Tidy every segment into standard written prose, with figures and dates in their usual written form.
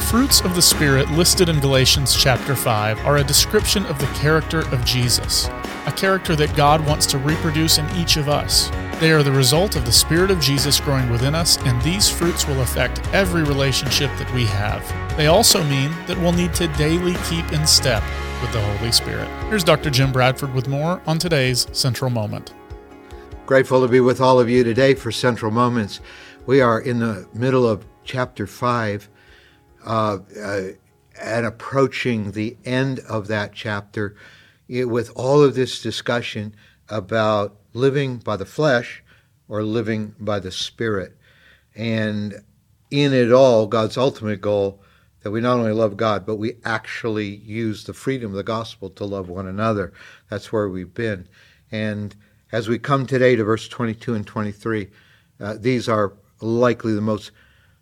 The fruits of the Spirit listed in Galatians chapter 5 are a description of the character of Jesus, a character that God wants to reproduce in each of us. They are the result of the Spirit of Jesus growing within us, and these fruits will affect every relationship that we have. They also mean that we'll need to daily keep in step with the Holy Spirit. Here's Dr. Jim Bradford with more on today's Central Moment. Grateful to be with all of you today for Central Moments. We are in the middle of chapter 5 and approaching the end of that chapter with all of this discussion about living by the flesh or living by the Spirit. And in it all, God's ultimate goal that we not only love God, but we actually use the freedom of the gospel to love one another. That's where we've been. And as we come today to verse 22 and 23, these are likely the most,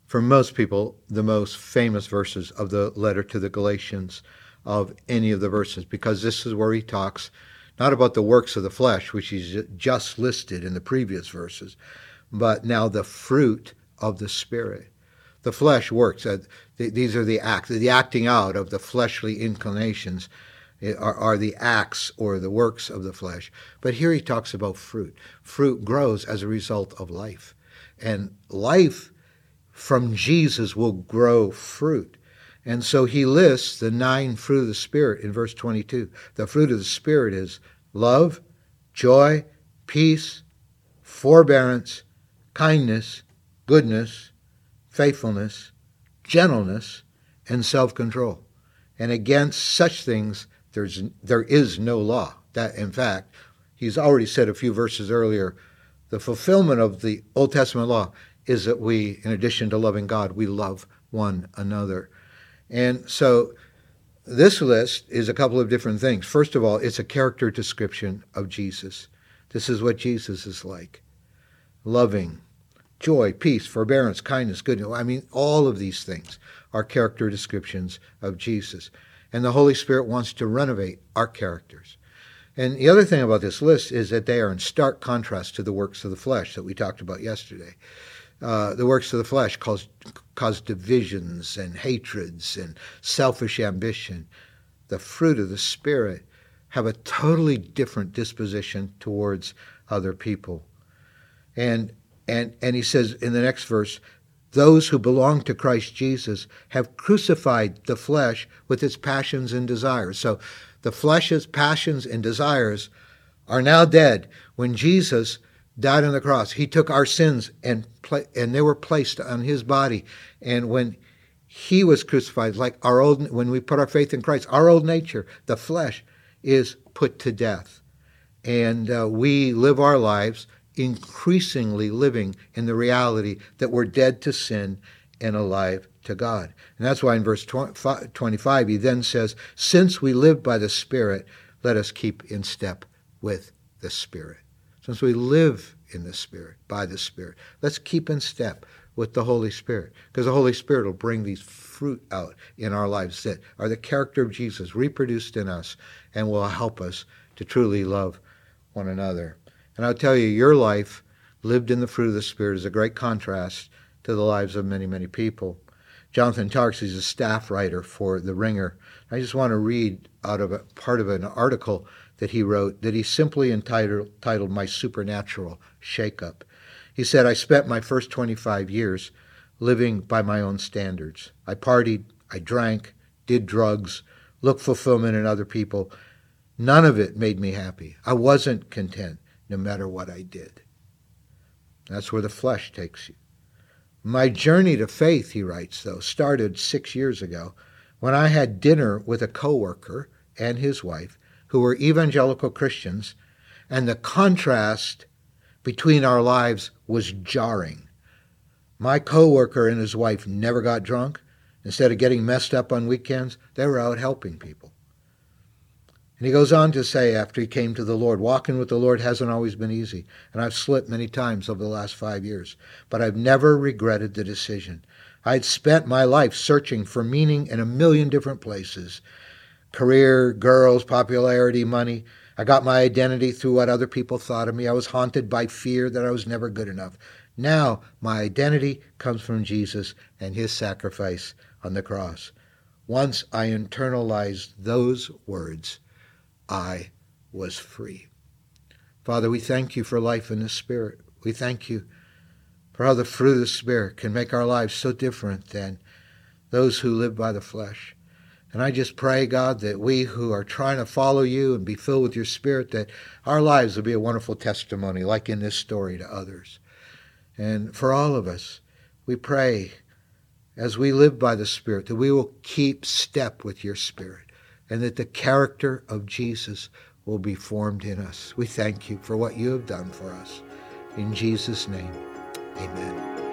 for most people, the most famous verses of the letter to the Galatians of any of the verses, because this is where he talks not about the works of the flesh, which he's just listed in the previous verses, but now the fruit of the Spirit. The flesh works. These are the acts. The acting out of the fleshly inclinations are the acts or the works of the flesh. But here he talks about fruit. Fruit grows as a result of life. And life from Jesus will grow fruit. And so he lists the 9 fruit of the Spirit in verse 22. The fruit of the Spirit is love, joy, peace, forbearance, kindness, goodness, faithfulness, gentleness, and self-control. And against such things there is no law. That, in fact, he's already said a few verses earlier, the fulfillment of the Old Testament law is that we, in addition to loving God, we love one another. And so this list is a couple of different things. First of all, it's a character description of Jesus. This is what Jesus is like. Loving, joy, peace, forbearance, kindness, goodness. I mean, all of these things are character descriptions of Jesus. And the Holy Spirit wants to renovate our characters. And the other thing about this list is that they are in stark contrast to the works of the flesh that we talked about yesterday. The works of the flesh cause divisions and hatreds and selfish ambition. The fruit of the Spirit have a totally different disposition towards other people. And he says in the next verse, those who belong to Christ Jesus have crucified the flesh with its passions and desires. So the flesh's passions and desires are now dead. When Jesus died on the cross, he took our sins and they were placed on his body. And when he was crucified, like when we put our faith in Christ, our old nature, the flesh, is put to death. And we live our lives increasingly living in the reality that we're dead to sin and alive to God. And that's why in verse 25, he then says, since we live by the Spirit, let us keep in step with the Spirit. Since we live in the Spirit, by the Spirit, let's keep in step with the Holy Spirit, because the Holy Spirit will bring these fruit out in our lives that are the character of Jesus reproduced in us and will help us to truly love one another. And I'll tell you, your life lived in the fruit of the Spirit is a great contrast to the lives of many, many people. Jonathan Tarks is a staff writer for The Ringer. I just want to read out of a part of an article that he wrote that he simply titled My Supernatural Shakeup. He said, I spent my first 25 years living by my own standards. I partied, I drank, did drugs, looked fulfillment in other people. None of it made me happy. I wasn't content, no matter what I did. That's where the flesh takes you. My journey to faith, he writes, though, started 6 years ago when I had dinner with a coworker and his wife who were evangelical Christians, and the contrast between our lives was jarring. My coworker and his wife never got drunk. Instead of getting messed up on weekends, they were out helping people. And he goes on to say, after he came to the Lord, walking with the Lord hasn't always been easy, and I've slipped many times over the last 5 years, but I've never regretted the decision. I'd spent my life searching for meaning in a million different places, career, girls, popularity, money. I got my identity through what other people thought of me. I was haunted by fear that I was never good enough. Now my identity comes from Jesus and his sacrifice on the cross. Once I internalized those words, I was free. Father, we thank you for life in the Spirit. We thank you for how the fruit of the Spirit can make our lives so different than those who live by the flesh. And I just pray, God, that we who are trying to follow you and be filled with your Spirit, that our lives will be a wonderful testimony, like in this story, to others. And for all of us, we pray as we live by the Spirit that we will keep step with your Spirit and that the character of Jesus will be formed in us. We thank you for what you have done for us. In Jesus' name, amen.